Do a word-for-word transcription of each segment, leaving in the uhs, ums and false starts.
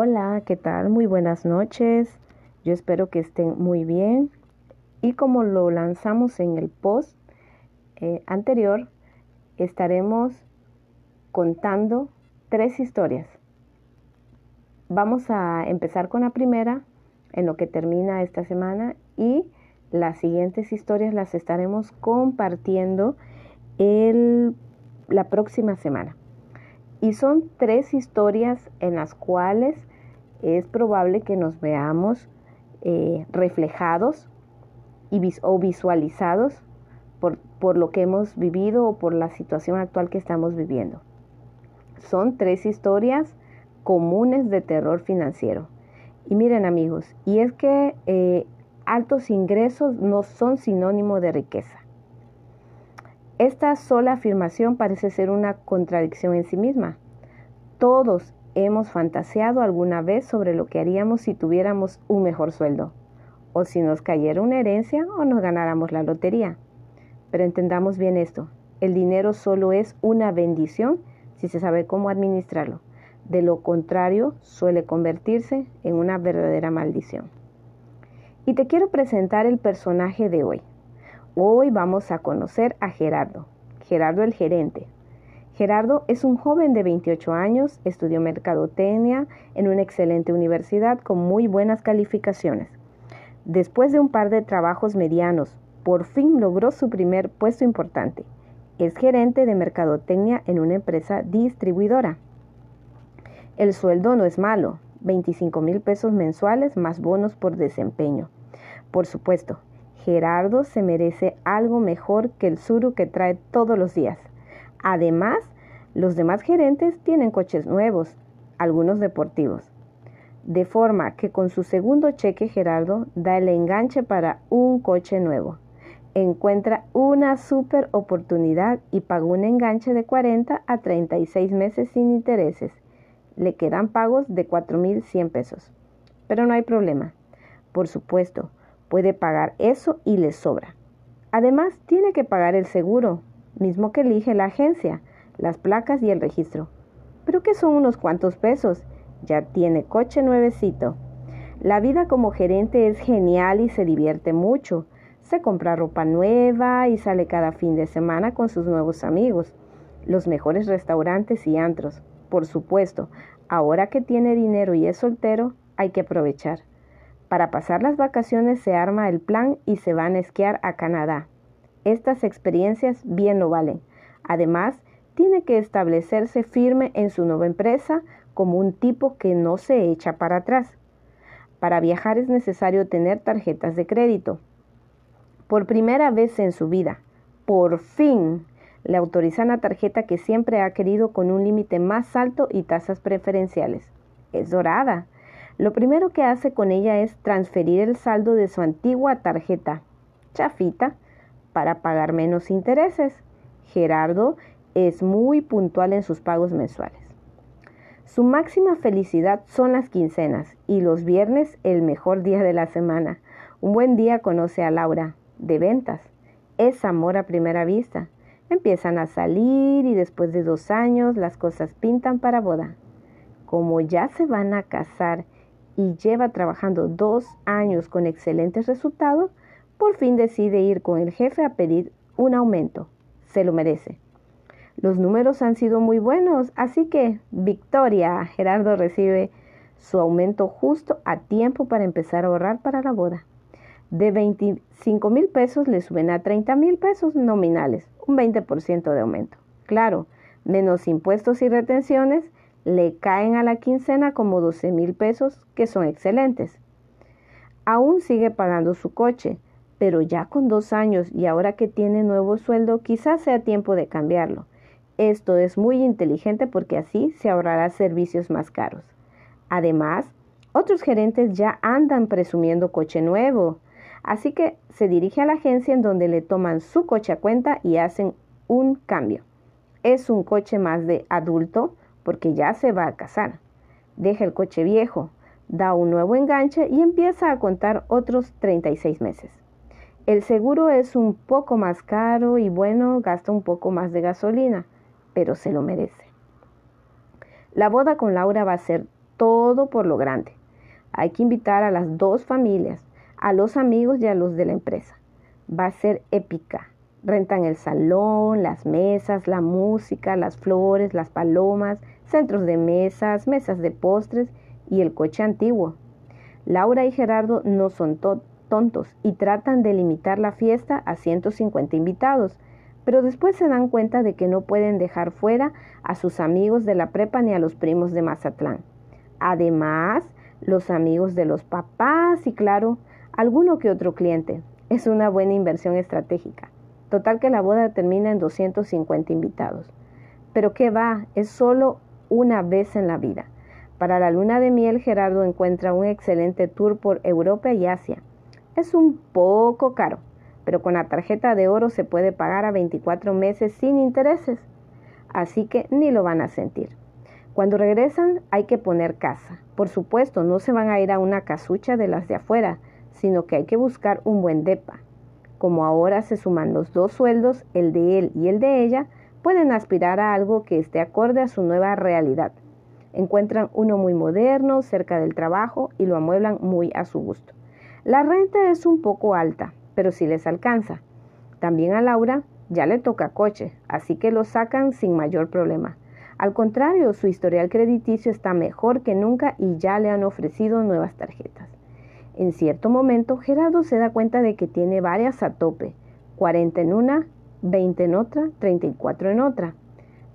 Hola, ¿qué tal? Muy buenas noches. Yo espero que estén muy bien. Y como lo lanzamos en el post eh, anterior, estaremos contando tres historias. Vamos a empezar con la primera en lo que termina esta semana y las siguientes historias las estaremos compartiendo el, la próxima semana. Y son tres historias en las cuales es probable que nos veamos eh, reflejados y vis- o visualizados por, por lo que hemos vivido o por la situación actual que estamos viviendo. Son tres historias comunes de terror financiero. Y miren, amigos, y es que eh, altos ingresos no son sinónimo de riqueza. Esta sola afirmación parece ser una contradicción en sí misma. Todos hemos fantaseado alguna vez sobre lo que haríamos si tuviéramos un mejor sueldo, o si nos cayera una herencia o nos ganáramos la lotería. Pero entendamos bien esto, el dinero solo es una bendición si se sabe cómo administrarlo. De lo contrario, suele convertirse en una verdadera maldición. Y te quiero presentar el personaje de hoy. Hoy vamos a conocer a Gerardo, Gerardo el gerente. Gerardo es un joven de veintiocho años, estudió mercadotecnia en una excelente universidad con muy buenas calificaciones. Después de un par de trabajos medianos, por fin logró su primer puesto importante. Es gerente de mercadotecnia en una empresa distribuidora. El sueldo no es malo, veinticinco mil pesos mensuales más bonos por desempeño. Por supuesto, Gerardo se merece algo mejor que el suru que trae todos los días. Además, los demás gerentes tienen coches nuevos, algunos deportivos. De forma que con su segundo cheque Gerardo da el enganche para un coche nuevo. Encuentra una super oportunidad y paga un enganche de cuarenta a treinta y seis meses sin intereses. Le quedan pagos de cuatro mil cien pesos. Pero no hay problema. Por supuesto, puede pagar eso y le sobra. Además, tiene que pagar el seguro, mismo que elige la agencia, las placas y el registro. Pero que son unos cuantos pesos, ya tiene coche nuevecito. La vida como gerente es genial y se divierte mucho. Se compra ropa nueva y sale cada fin de semana con sus nuevos amigos, los mejores restaurantes y antros. Por supuesto, ahora que tiene dinero y es soltero, hay que aprovechar. Para pasar las vacaciones se arma el plan y se van a esquiar a Canadá. Estas experiencias bien lo valen. Además, tiene que establecerse firme en su nueva empresa como un tipo que no se echa para atrás. Para viajar es necesario tener tarjetas de crédito. Por primera vez en su vida, por fin, le autorizan la tarjeta que siempre ha querido con un límite más alto y tasas preferenciales. Es dorada. Lo primero que hace con ella es transferir el saldo de su antigua tarjeta, chafita, para pagar menos intereses. Gerardo es muy puntual en sus pagos mensuales. Su máxima felicidad son las quincenas y los viernes el mejor día de la semana. Un buen día conoce a Laura, de ventas. Es amor a primera vista. Empiezan a salir y después de dos años las cosas pintan para boda. Como ya se van a casar y lleva trabajando dos años con excelentes resultados, por fin decide ir con el jefe a pedir un aumento. Se lo merece. Los números han sido muy buenos, así que victoria. Gerardo recibe su aumento justo a tiempo para empezar a ahorrar para la boda. De veinticinco mil pesos le suben a treinta mil pesos nominales, un veinte por ciento de aumento. Claro, menos impuestos y retenciones, le caen a la quincena como doce mil pesos, que son excelentes. Aún sigue pagando su coche, pero ya con dos años y ahora que tiene nuevo sueldo, quizás sea tiempo de cambiarlo. Esto es muy inteligente porque así se ahorrará servicios más caros. Además, otros gerentes ya andan presumiendo coche nuevo, así que se dirige a la agencia en donde le toman su coche a cuenta y hacen un cambio. Es un coche más de adulto, porque ya se va a casar. Deja el coche viejo, da un nuevo enganche y empieza a contar otros treinta y seis meses. El seguro es un poco más caro y bueno, gasta un poco más de gasolina, pero se lo merece. La boda con Laura va a ser todo por lo grande. Hay que invitar a las dos familias, a los amigos y a los de la empresa. Va a ser épica. Rentan el salón, las mesas, la música, las flores, las palomas, centros de mesas, mesas de postres y el coche antiguo. Laura y Gerardo no son to- tontos y tratan de limitar la fiesta a ciento cincuenta invitados, pero después se dan cuenta de que no pueden dejar fuera a sus amigos de la prepa ni a los primos de Mazatlán. Además, los amigos de los papás y, claro, alguno que otro cliente. Es una buena inversión estratégica. Total que la boda termina en doscientos cincuenta invitados. Pero qué va, es solo una vez en la vida. Para la luna de miel, Gerardo encuentra un excelente tour por Europa y Asia. Es un poco caro, pero con la tarjeta de oro se puede pagar a veinticuatro meses sin intereses. Así que ni lo van a sentir. Cuando regresan hay que poner casa. Por supuesto, no se van a ir a una casucha de las de afuera, sino que hay que buscar un buen depa. Como ahora se suman los dos sueldos, el de él y el de ella, pueden aspirar a algo que esté acorde a su nueva realidad. Encuentran uno muy moderno, cerca del trabajo, y lo amueblan muy a su gusto. La renta es un poco alta, pero sí les alcanza. También a Laura ya le toca coche, así que lo sacan sin mayor problema. Al contrario, su historial crediticio está mejor que nunca y ya le han ofrecido nuevas tarjetas. En cierto momento, Gerardo se da cuenta de que tiene varias a tope, cuarenta en una, veinte en otra, treinta y cuatro en otra.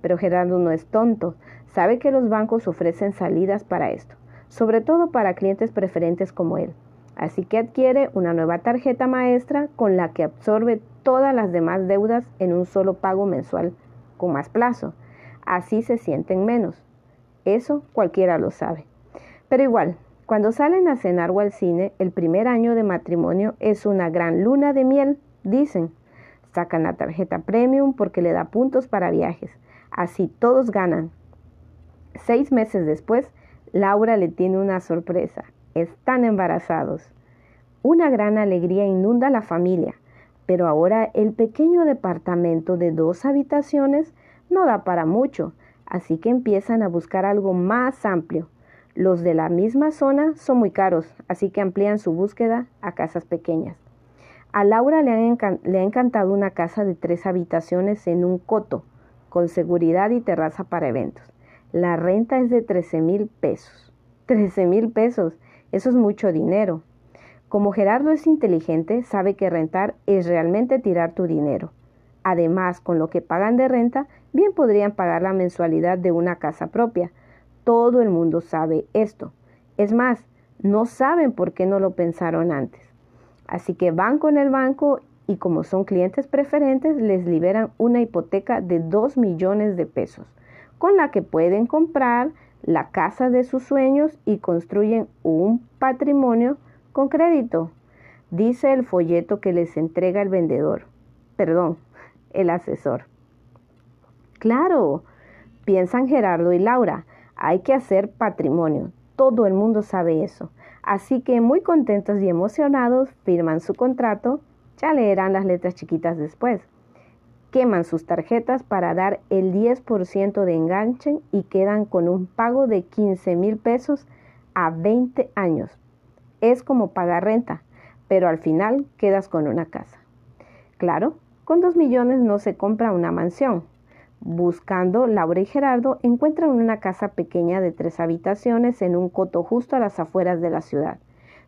Pero Gerardo no es tonto, sabe que los bancos ofrecen salidas para esto, sobre todo para clientes preferentes como él. Así que adquiere una nueva tarjeta maestra con la que absorbe todas las demás deudas en un solo pago mensual con más plazo. Así se sienten menos. Eso cualquiera lo sabe. Pero igual, cuando salen a cenar o al cine, el primer año de matrimonio es una gran luna de miel, dicen. Sacan la tarjeta premium porque le da puntos para viajes. Así todos ganan. Seis meses después, Laura le tiene una sorpresa. Están embarazados. Una gran alegría inunda a la familia, pero ahora el pequeño departamento de dos habitaciones no da para mucho, así que empiezan a buscar algo más amplio. Los de la misma zona son muy caros, así que amplían su búsqueda a casas pequeñas. A Laura le, han encan- le ha encantado una casa de tres habitaciones en un coto, con seguridad y terraza para eventos. La renta es de trece mil pesos. trece mil pesos, eso es mucho dinero. Como Gerardo es inteligente, sabe que rentar es realmente tirar tu dinero. Además, con lo que pagan de renta, bien podrían pagar la mensualidad de una casa propia. Todo el mundo sabe esto. Es más, no saben por qué no lo pensaron antes. Así que van con el banco y como son clientes preferentes, les liberan una hipoteca de dos millones de pesos, con la que pueden comprar la casa de sus sueños y construyen un patrimonio con crédito, dice el folleto que les entrega el vendedor. Perdón, el asesor. Claro, piensan Gerardo y Laura. Hay que hacer patrimonio, todo el mundo sabe eso. Así que muy contentos y emocionados firman su contrato, ya leerán las letras chiquitas después. Queman sus tarjetas para dar el diez por ciento de enganche y quedan con un pago de quince mil pesos a veinte años. Es como pagar renta, pero al final quedas con una casa. Claro, con dos millones no se compra una mansión. Buscando, Laura y Gerardo encuentran una casa pequeña de tres habitaciones en un coto justo a las afueras de la ciudad.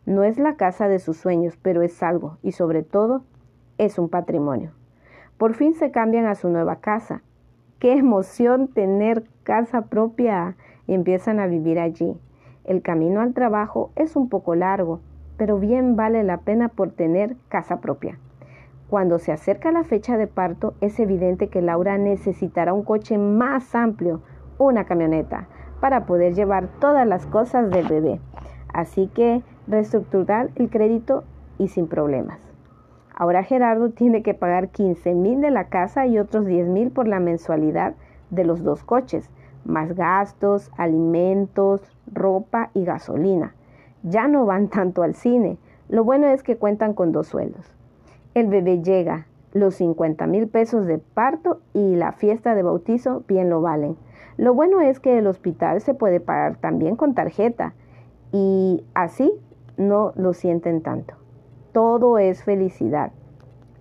No es la casa de sus sueños, pero es algo, y sobre todo, es un patrimonio. Por fin se cambian a su nueva casa. ¡Qué emoción tener casa propia! Y empiezan a vivir allí. El camino al trabajo es un poco largo, pero bien vale la pena por tener casa propia. Cuando se acerca la fecha de parto, es evidente que Laura necesitará un coche más amplio, una camioneta, para poder llevar todas las cosas del bebé. Así que reestructurar el crédito y sin problemas. Ahora Gerardo tiene que pagar quince mil de la casa y otros diez mil por la mensualidad de los dos coches, más gastos, alimentos, ropa y gasolina. Ya no van tanto al cine. Lo bueno es que cuentan con dos sueldos. El bebé llega, los cincuenta mil pesos de parto y la fiesta de bautizo bien lo valen. Lo bueno es que el hospital se puede pagar también con tarjeta y así no lo sienten tanto. Todo es felicidad.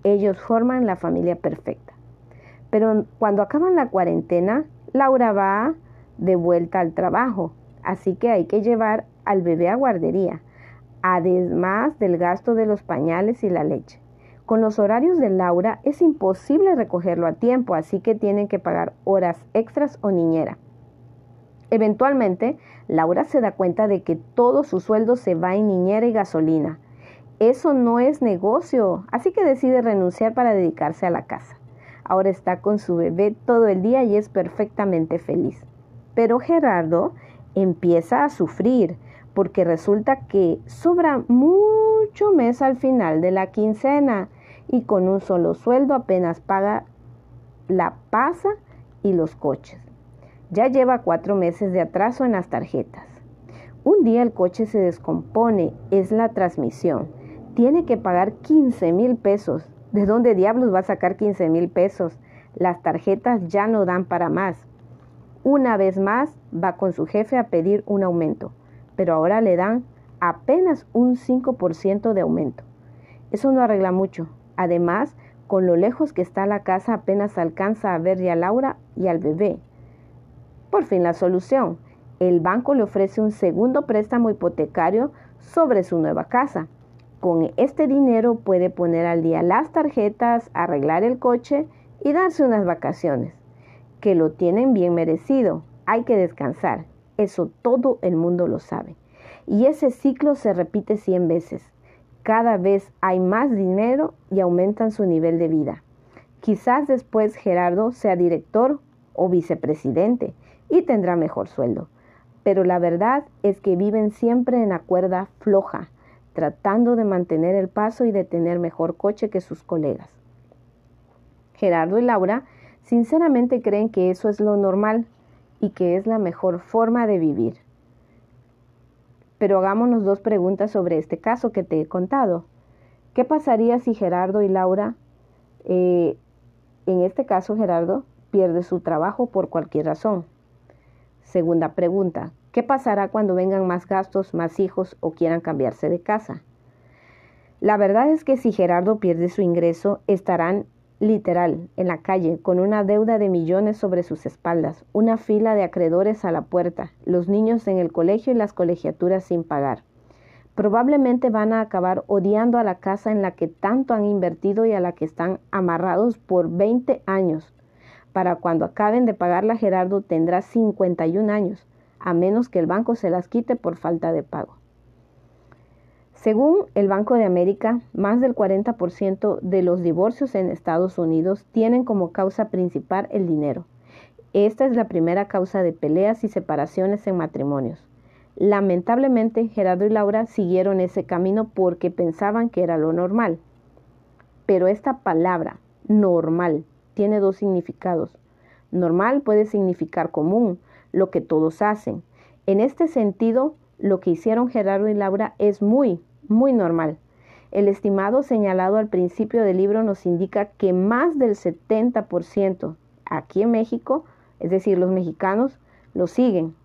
Ellos forman la familia perfecta. Pero cuando acaban la cuarentena, Laura va de vuelta al trabajo, así que hay que llevar al bebé a guardería, además del gasto de los pañales y la leche. Con los horarios de Laura es imposible recogerlo a tiempo, así que tienen que pagar horas extras o niñera. Eventualmente, Laura se da cuenta de que todo su sueldo se va en niñera y gasolina. Eso no es negocio, así que decide renunciar para dedicarse a la casa. Ahora está con su bebé todo el día y es perfectamente feliz. Pero Gerardo empieza a sufrir porque resulta que sobra mucho mes al final de la quincena y con un solo sueldo apenas paga la pasa y los coches. Ya lleva cuatro meses de atraso en las tarjetas. Un día el coche se descompone, es la transmisión. Tiene que pagar quince mil pesos. ¿De dónde diablos va a sacar quince mil pesos? Las tarjetas ya no dan para más. Una vez más va con su jefe a pedir un aumento, pero ahora le dan apenas un cinco por ciento de aumento. Eso no arregla mucho. Además, con lo lejos que está la casa apenas alcanza a ver ya a Laura y al bebé. Por fin la solución. El banco le ofrece un segundo préstamo hipotecario sobre su nueva casa. Con este dinero puede poner al día las tarjetas, arreglar el coche y darse unas vacaciones, que lo tienen bien merecido. Hay que descansar, eso todo el mundo lo sabe. Y ese ciclo se repite cien veces. Cada vez hay más dinero y aumentan su nivel de vida. Quizás después Gerardo sea director o vicepresidente y tendrá mejor sueldo. Pero la verdad es que viven siempre en la cuerda floja, tratando de mantener el paso y de tener mejor coche que sus colegas. Gerardo y Laura sinceramente creen que eso es lo normal y que es la mejor forma de vivir. Pero hagámonos dos preguntas sobre este caso que te he contado. ¿Qué pasaría si Gerardo y Laura, eh, en este caso Gerardo, pierde su trabajo por cualquier razón? Segunda pregunta. ¿Qué pasará cuando vengan más gastos, más hijos o quieran cambiarse de casa? La verdad es que si Gerardo pierde su ingreso, estarán literal en la calle con una deuda de millones sobre sus espaldas, una fila de acreedores a la puerta, los niños en el colegio y las colegiaturas sin pagar. Probablemente van a acabar odiando a la casa en la que tanto han invertido y a la que están amarrados por veinte años. Para cuando acaben de pagarla, Gerardo tendrá cincuenta y un años. A menos que el banco se las quite por falta de pago. Según el Banco de América, más del cuarenta por ciento de los divorcios en Estados Unidos tienen como causa principal el dinero. Esta es la primera causa de peleas y separaciones en matrimonios. Lamentablemente, Gerardo y Laura siguieron ese camino porque pensaban que era lo normal. Pero esta palabra, normal, tiene dos significados. Normal puede significar común, lo que todos hacen. En este sentido, lo que hicieron Gerardo y Laura es muy, muy normal. El estimado señalado al principio del libro nos indica que más del setenta por ciento aquí en México, es decir, los mexicanos, lo siguen.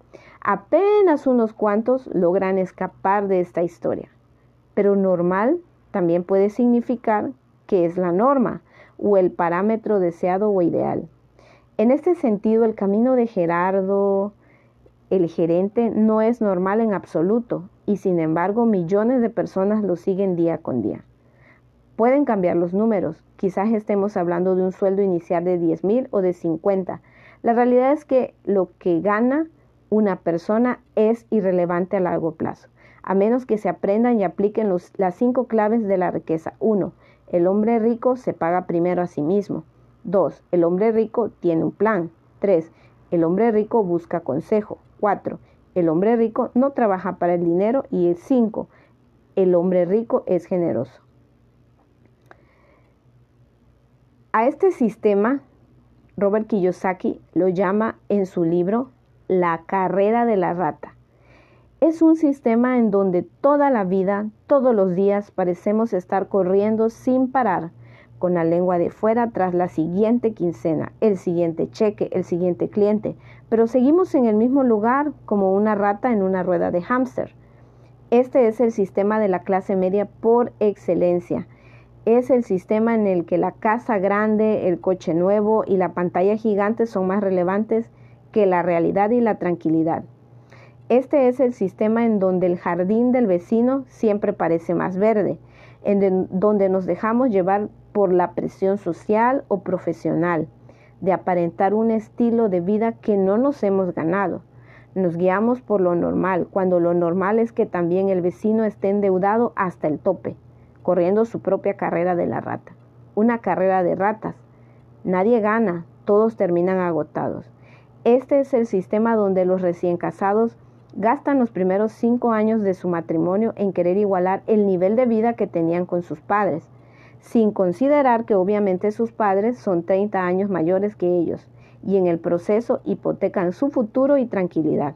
Apenas unos cuantos logran escapar de esta historia. Pero normal también puede significar que es la norma o el parámetro deseado o ideal. En este sentido, el camino de Gerardo, el gerente, no es normal en absoluto y sin embargo millones de personas lo siguen día con día. Pueden cambiar los números, quizás estemos hablando de un sueldo inicial de diez mil o de cincuenta. La realidad es que lo que gana una persona es irrelevante a largo plazo, a menos que se aprendan y apliquen los, las cinco claves de la riqueza. uno. El hombre rico se paga primero a sí mismo. dos. El hombre rico tiene un plan. tres. El hombre rico busca consejo. cuatro. El hombre rico no trabaja para el dinero. Y cinco. El hombre rico es generoso. A este sistema, Robert Kiyosaki lo llama en su libro La carrera de la rata. Es un sistema en donde toda la vida, todos los días, parecemos estar corriendo sin parar, con la lengua de fuera tras la siguiente quincena, el siguiente cheque, el siguiente cliente, pero seguimos en el mismo lugar como una rata en una rueda de hámster. Este es el sistema de la clase media por excelencia. Es el sistema en el que la casa grande, el coche nuevo y la pantalla gigante son más relevantes que la realidad y la tranquilidad. Este es el sistema en donde el jardín del vecino siempre parece más verde, en donde nos dejamos llevar por la presión social o profesional, de aparentar un estilo de vida que no nos hemos ganado. Nos guiamos por lo normal, cuando lo normal es que también el vecino esté endeudado hasta el tope, corriendo su propia carrera de la rata. Una carrera de ratas. Nadie gana, todos terminan agotados. Este es el sistema donde los recién casados gastan los primeros cinco años de su matrimonio en querer igualar el nivel de vida que tenían con sus padres, sin considerar que obviamente sus padres son treinta años mayores que ellos y en el proceso hipotecan su futuro y tranquilidad.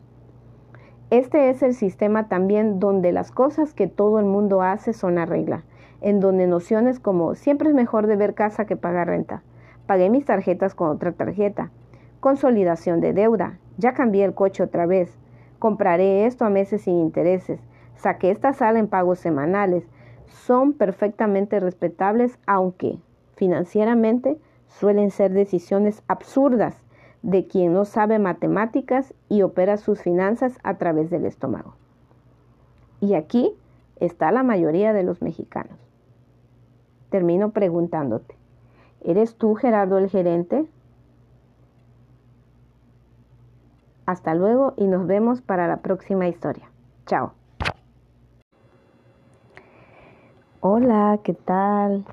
Este es el sistema también donde las cosas que todo el mundo hace son la regla, en donde nociones como siempre es mejor deber casa que pagar renta, pagué mis tarjetas con otra tarjeta, consolidación de deuda, ya cambié el coche otra vez, compraré esto a meses sin intereses, saqué esta sala en pagos semanales, son perfectamente respetables, aunque financieramente suelen ser decisiones absurdas de quien no sabe matemáticas y opera sus finanzas a través del estómago. Y aquí está la mayoría de los mexicanos. Termino preguntándote, ¿eres tú, Gerardo, el gerente? Hasta luego y nos vemos para la próxima historia. Chao. Hola, ¿qué tal?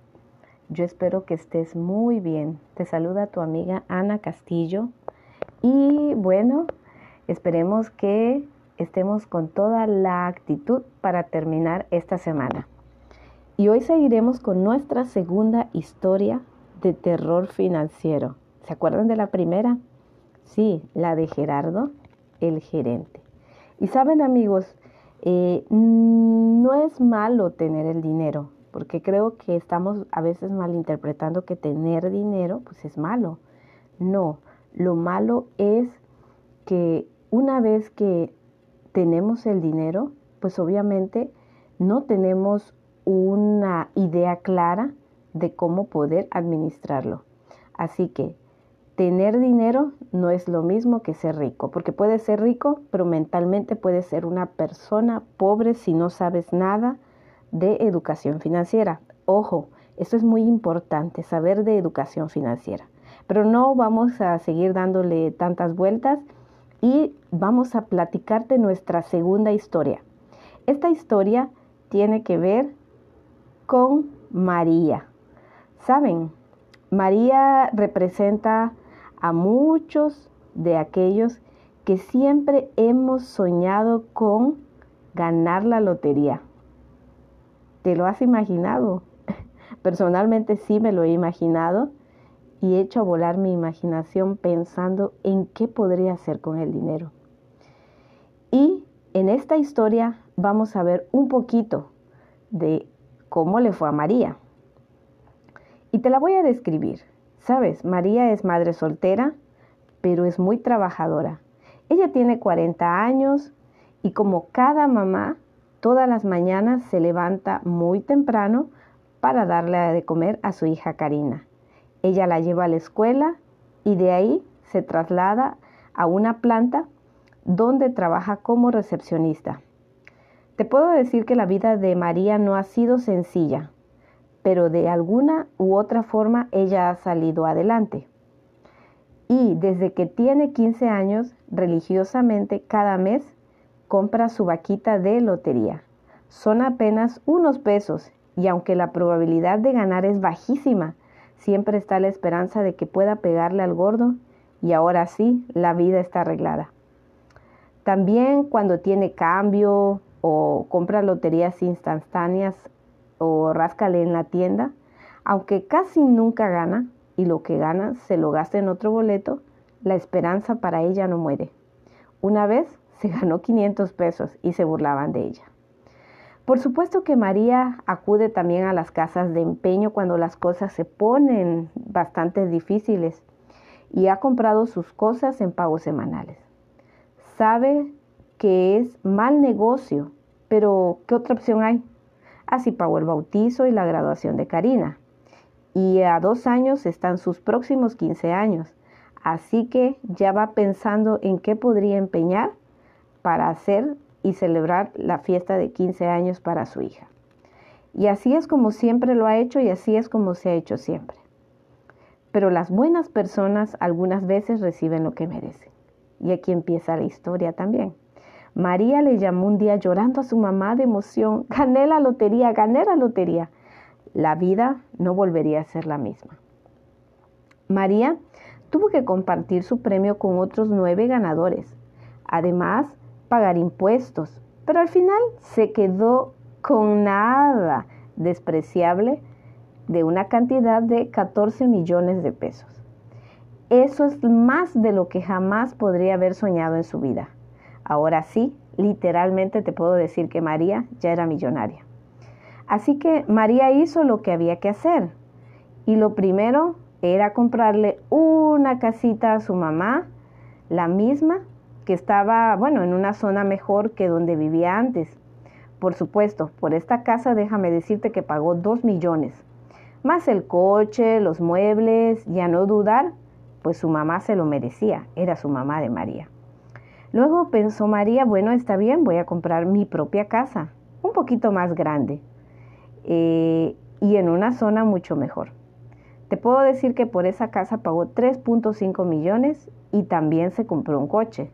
Yo espero que estés muy bien. Te saluda tu amiga Ana Castillo. Y bueno, esperemos que estemos con toda la actitud para terminar esta semana. Y hoy seguiremos con nuestra segunda historia de terror financiero. ¿Se acuerdan de la primera? Sí, la de Gerardo, el gerente. Y saben, amigos, Eh, no es malo tener el dinero, porque creo que estamos a veces malinterpretando que tener dinero pues es malo. No, lo malo es que una vez que tenemos el dinero, pues obviamente no tenemos una idea clara de cómo poder administrarlo. Así que tener dinero no es lo mismo que ser rico, porque puedes ser rico, pero mentalmente puedes ser una persona pobre si no sabes nada de educación financiera. Ojo, esto es muy importante, saber de educación financiera. Pero no vamos a seguir dándole tantas vueltas y vamos a platicarte nuestra segunda historia. Esta historia tiene que ver con María. ¿Saben? María representa a muchos de aquellos que siempre hemos soñado con ganar la lotería. ¿Te lo has imaginado? Personalmente sí me lo he imaginado y he hecho volar mi imaginación pensando en qué podría hacer con el dinero. Y en esta historia vamos a ver un poquito de cómo le fue a María. Y te la voy a describir. Sabes, María es madre soltera, pero es muy trabajadora. Ella tiene cuarenta años y como cada mamá, todas las mañanas se levanta muy temprano para darle de comer a su hija Karina. Ella la lleva a la escuela y de ahí se traslada a una planta donde trabaja como recepcionista. Te puedo decir que la vida de María no ha sido sencilla, pero de alguna u otra forma ella ha salido adelante. Y desde que tiene quince años, religiosamente cada mes compra su vaquita de lotería. Son apenas unos pesos y aunque la probabilidad de ganar es bajísima, siempre está la esperanza de que pueda pegarle al gordo y ahora sí, la vida está arreglada. También cuando tiene cambio o compra loterías instantáneas, o ráscale en la tienda, aunque casi nunca gana y lo que gana se lo gasta en otro boleto, la esperanza para ella no muere. Una vez se ganó quinientos pesos y se burlaban de ella. Por supuesto que María acude también a las casas de empeño cuando las cosas se ponen bastante difíciles y ha comprado sus cosas en pagos semanales. Sabe que es mal negocio, pero ¿qué otra opción hay? Así pagó el bautizo y la graduación de Karina. Y a dos años están sus próximos quince años, así que ya va pensando en qué podría empeñar para hacer y celebrar la fiesta de quince años para su hija. Y así es como siempre lo ha hecho y así es como se ha hecho siempre. Pero las buenas personas algunas veces reciben lo que merecen. Y aquí empieza la historia también. María le llamó un día llorando a su mamá de emoción. Gané la lotería, gané la lotería. La vida no volvería a ser la misma. María tuvo que compartir su premio con otros nueve ganadores. Además, pagar impuestos, pero al final se quedó con nada despreciable de una cantidad de catorce millones de pesos. Eso es más de lo que jamás podría haber soñado en su vida. Ahora sí, literalmente te puedo decir que María ya era millonaria. Así que María hizo lo que había que hacer, y lo primero era comprarle una casita a su mamá, la misma que estaba, bueno, en una zona mejor que donde vivía antes. Por supuesto, por esta casa déjame decirte que pagó dos millones, más el coche, los muebles, y a no dudar, pues su mamá se lo merecía, era su mamá de María. Luego pensó María, bueno, está bien, voy a comprar mi propia casa, un poquito más grande, eh, y en una zona mucho mejor. Te puedo decir que por esa casa pagó tres punto cinco millones y también se compró un coche.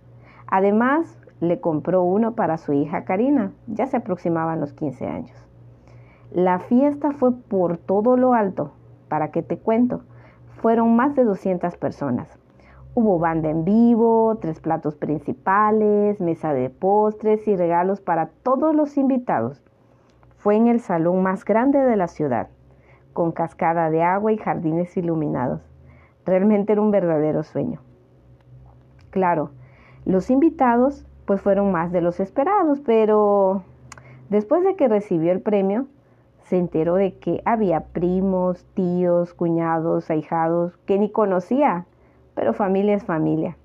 Además, le compró uno para su hija Karina. Ya se aproximaban los quince años. La fiesta fue por todo lo alto. ¿Para qué te cuento? Fueron más de doscientas personas. Hubo banda en vivo, tres platos principales, mesa de postres y regalos para todos los invitados. Fue en el salón más grande de la ciudad, con cascada de agua y jardines iluminados. Realmente era un verdadero sueño. Claro, los invitados pues fueron más de los esperados, pero después de que recibió el premio, se enteró de que había primos, tíos, cuñados, ahijados, que ni conocía, pero familia es familia.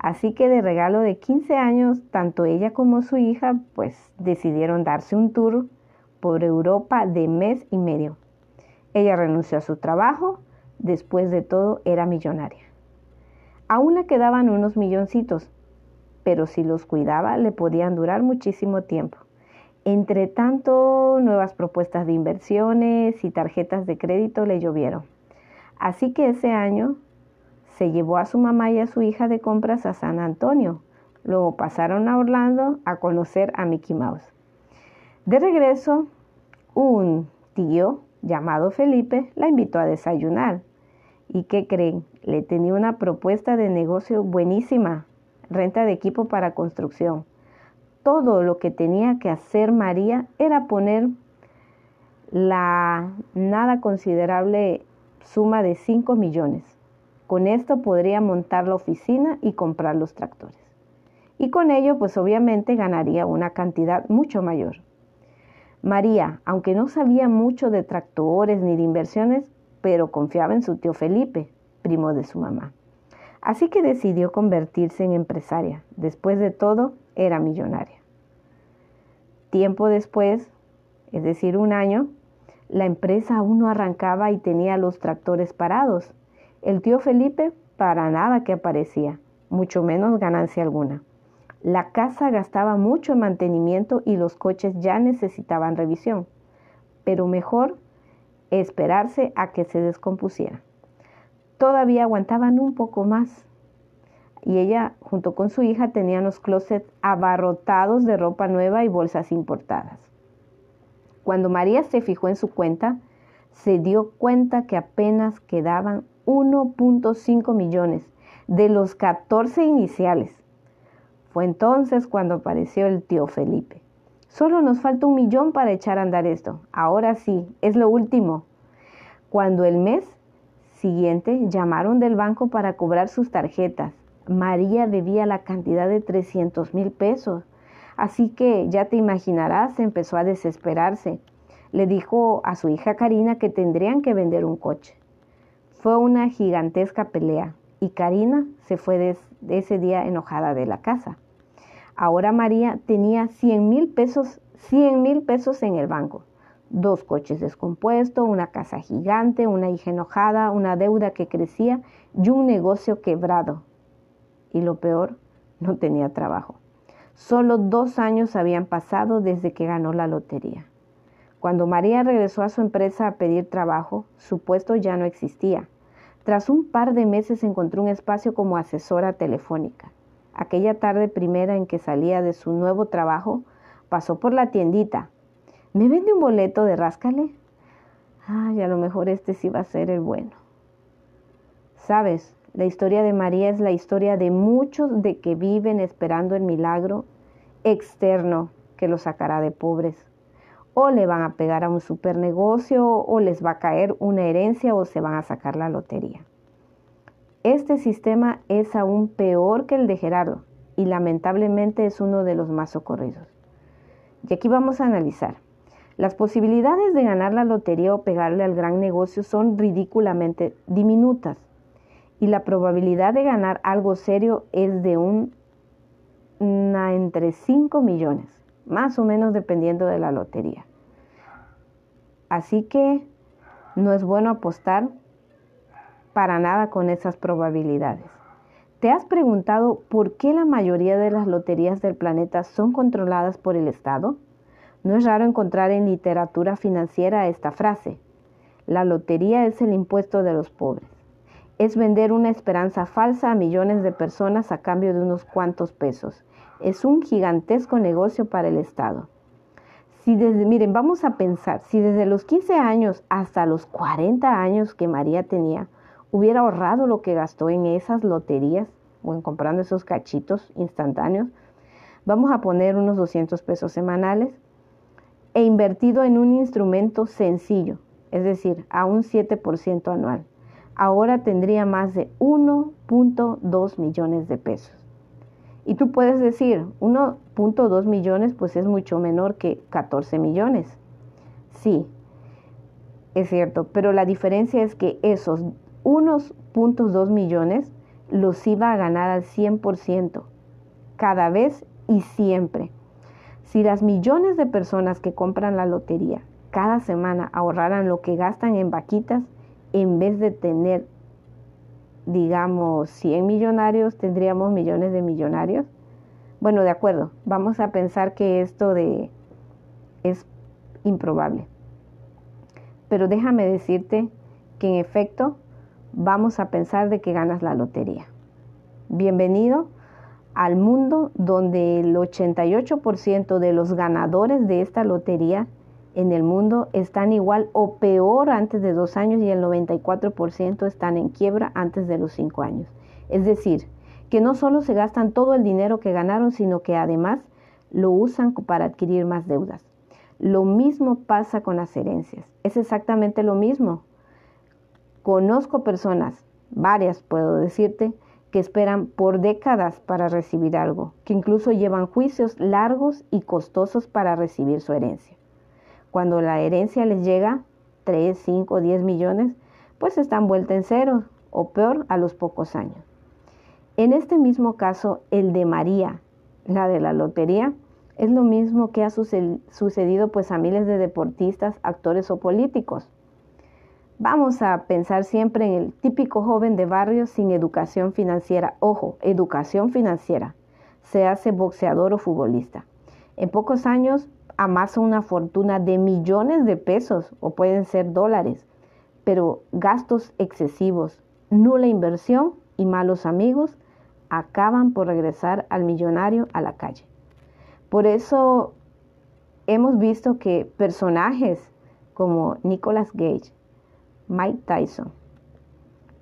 Así que de regalo de quince años, tanto ella como su hija pues decidieron darse un tour por Europa de mes y medio. Ella renunció a su trabajo, después de todo era millonaria. Aún le quedaban unos milloncitos, pero si los cuidaba le podían durar muchísimo tiempo. Entre tanto, nuevas propuestas de inversiones y tarjetas de crédito le llovieron. Así que ese año se llevó a su mamá y a su hija de compras a San Antonio. Luego pasaron a Orlando a conocer a Mickey Mouse. De regreso, un tío llamado Felipe la invitó a desayunar. ¿Y qué creen? Le tenía una propuesta de negocio buenísima. Renta de equipo para construcción. Todo lo que tenía que hacer María era poner la nada considerable suma de cinco millones. Con esto podría montar la oficina y comprar los tractores. Y con ello, pues obviamente ganaría una cantidad mucho mayor. María, aunque no sabía mucho de tractores ni de inversiones, pero confiaba en su tío Felipe, primo de su mamá. Así que decidió convertirse en empresaria. Después de todo, era millonaria. Tiempo después, es decir, un año, la empresa aún no arrancaba y tenía los tractores parados. El tío Felipe para nada que aparecía, mucho menos ganancia alguna. La casa gastaba mucho en mantenimiento y los coches ya necesitaban revisión, pero mejor esperarse a que se descompusieran. Todavía aguantaban un poco más. Y ella, junto con su hija, tenían los closets abarrotados de ropa nueva y bolsas importadas. Cuando María se fijó en su cuenta, se dio cuenta que apenas quedaban uno punto cinco millones de los catorce iniciales. Fue entonces cuando apareció el tío Felipe. Solo nos falta un millón para echar a andar esto. Ahora sí, es lo último. Cuando el mes siguiente llamaron del banco para cobrar sus tarjetas. María debía la cantidad de trescientos mil pesos. Así que, ya te imaginarás, empezó a desesperarse. Le dijo a su hija Karina que tendrían que vender un coche. Fue una gigantesca pelea y Karina se fue de ese día enojada de la casa. Ahora María tenía cien mil pesos, cien mil pesos en el banco, dos coches descompuestos, una casa gigante, una hija enojada, una deuda que crecía y un negocio quebrado. Y lo peor, no tenía trabajo. Solo dos años habían pasado desde que ganó la lotería. Cuando María regresó a su empresa a pedir trabajo, su puesto ya no existía. Tras un par de meses encontró un espacio como asesora telefónica. Aquella tarde primera en que salía de su nuevo trabajo, pasó por la tiendita. ¿Me vende un boleto de Ráscale? Ay, a lo mejor este sí va a ser el bueno. Sabes, la historia de María es la historia de muchos de que viven esperando el milagro externo que los sacará de pobres. O le van a pegar a un super negocio, o les va a caer una herencia, o se van a sacar la lotería. Este sistema es aún peor que el de Gerardo y lamentablemente es uno de los más socorridos. Y aquí vamos a analizar. Las posibilidades de ganar la lotería o pegarle al gran negocio son ridículamente diminutas y la probabilidad de ganar algo serio es de un, una entre cinco millones, más o menos dependiendo de la lotería. Así que no es bueno apostar para nada con esas probabilidades. ¿Te has preguntado por qué la mayoría de las loterías del planeta son controladas por el Estado? No es raro encontrar en literatura financiera esta frase. La lotería es el impuesto de los pobres. Es vender una esperanza falsa a millones de personas a cambio de unos cuantos pesos. Es un gigantesco negocio para el Estado. Si desde, miren, vamos a pensar, si desde los quince años hasta los cuarenta años que María tenía, hubiera ahorrado lo que gastó en esas loterías o en comprando esos cachitos instantáneos, vamos a poner unos doscientos pesos semanales, e invertido en un instrumento sencillo, es decir, a un siete por ciento anual, ahora tendría más de uno punto dos millones de pesos. Y tú puedes decir, uno punto dos millones pues es mucho menor que catorce millones. Sí, es cierto, pero la diferencia es que esos unos uno punto dos millones los iba a ganar al cien por ciento, cada vez y siempre. Si las millones de personas que compran la lotería cada semana ahorraran lo que gastan en vaquitas, en vez de tener, digamos, cien millonarios, tendríamos millones de millonarios. Bueno, de acuerdo, vamos a pensar que esto de es improbable. Pero déjame decirte que en efecto, vamos a pensar de que ganas la lotería. Bienvenido al mundo donde el ochenta y ocho por ciento de los ganadores de esta lotería en el mundo están igual o peor antes de dos años y el noventa y cuatro por ciento están en quiebra antes de los cinco años. Es decir, que no solo se gastan todo el dinero que ganaron, sino que además lo usan para adquirir más deudas. Lo mismo pasa con las herencias. Es exactamente lo mismo. Conozco personas, varias puedo decirte, que esperan por décadas para recibir algo, que incluso llevan juicios largos y costosos para recibir su herencia. Cuando la herencia les llega, tres, cinco, diez millones, pues están vuelta en cero o peor a los pocos años. En este mismo caso, el de María, la de la lotería, es lo mismo que ha sucedido pues a miles de deportistas, actores o políticos. Vamos a pensar siempre en el típico joven de barrio sin educación financiera. Ojo, educación financiera. Se hace boxeador o futbolista. En pocos años amasa una fortuna de millones de pesos o pueden ser dólares, pero gastos excesivos, nula inversión y malos amigos acaban por regresar al millonario a la calle. Por eso hemos visto que personajes como Nicolas Cage, Mike Tyson,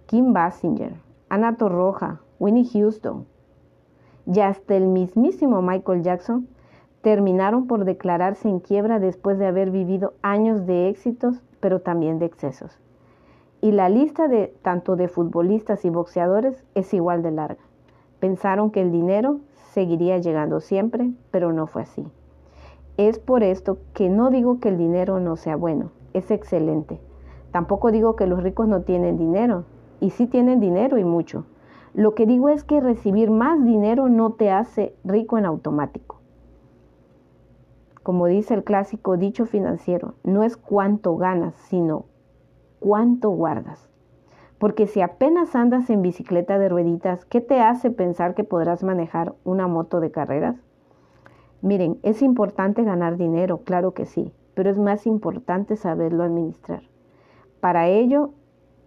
Kim Basinger, Anato Roja, Winnie Houston y hasta el mismísimo Michael Jackson terminaron por declararse en quiebra después de haber vivido años de éxitos, pero también de excesos. Y la lista de tanto de futbolistas y boxeadores es igual de larga. Pensaron que el dinero seguiría llegando siempre, pero no fue así. Es por esto que no digo que el dinero no sea bueno, es excelente. Tampoco digo que los ricos no tienen dinero, y sí tienen dinero y mucho. Lo que digo es que recibir más dinero no te hace rico en automático. Como dice el clásico dicho financiero, no es cuánto ganas, sino cuánto guardas. Porque si apenas andas en bicicleta de rueditas, ¿qué te hace pensar que podrás manejar una moto de carreras? Miren, es importante ganar dinero, claro que sí, pero es más importante saberlo administrar. Para ello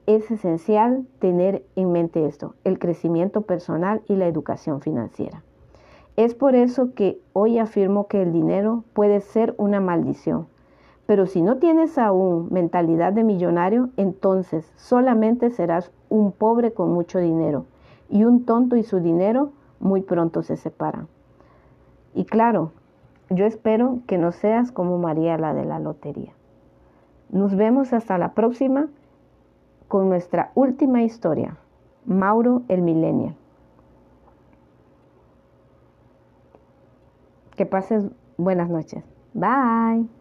es esencial tener en mente esto, el crecimiento personal y la educación financiera. Es por eso que hoy afirmo que el dinero puede ser una maldición. Pero si no tienes aún mentalidad de millonario, entonces solamente serás un pobre con mucho dinero y un tonto y su dinero muy pronto se separan. Y claro, yo espero que no seas como María la de la lotería. Nos vemos hasta la próxima con nuestra última historia, Mauro el Millennial. Que pases buenas noches. Bye.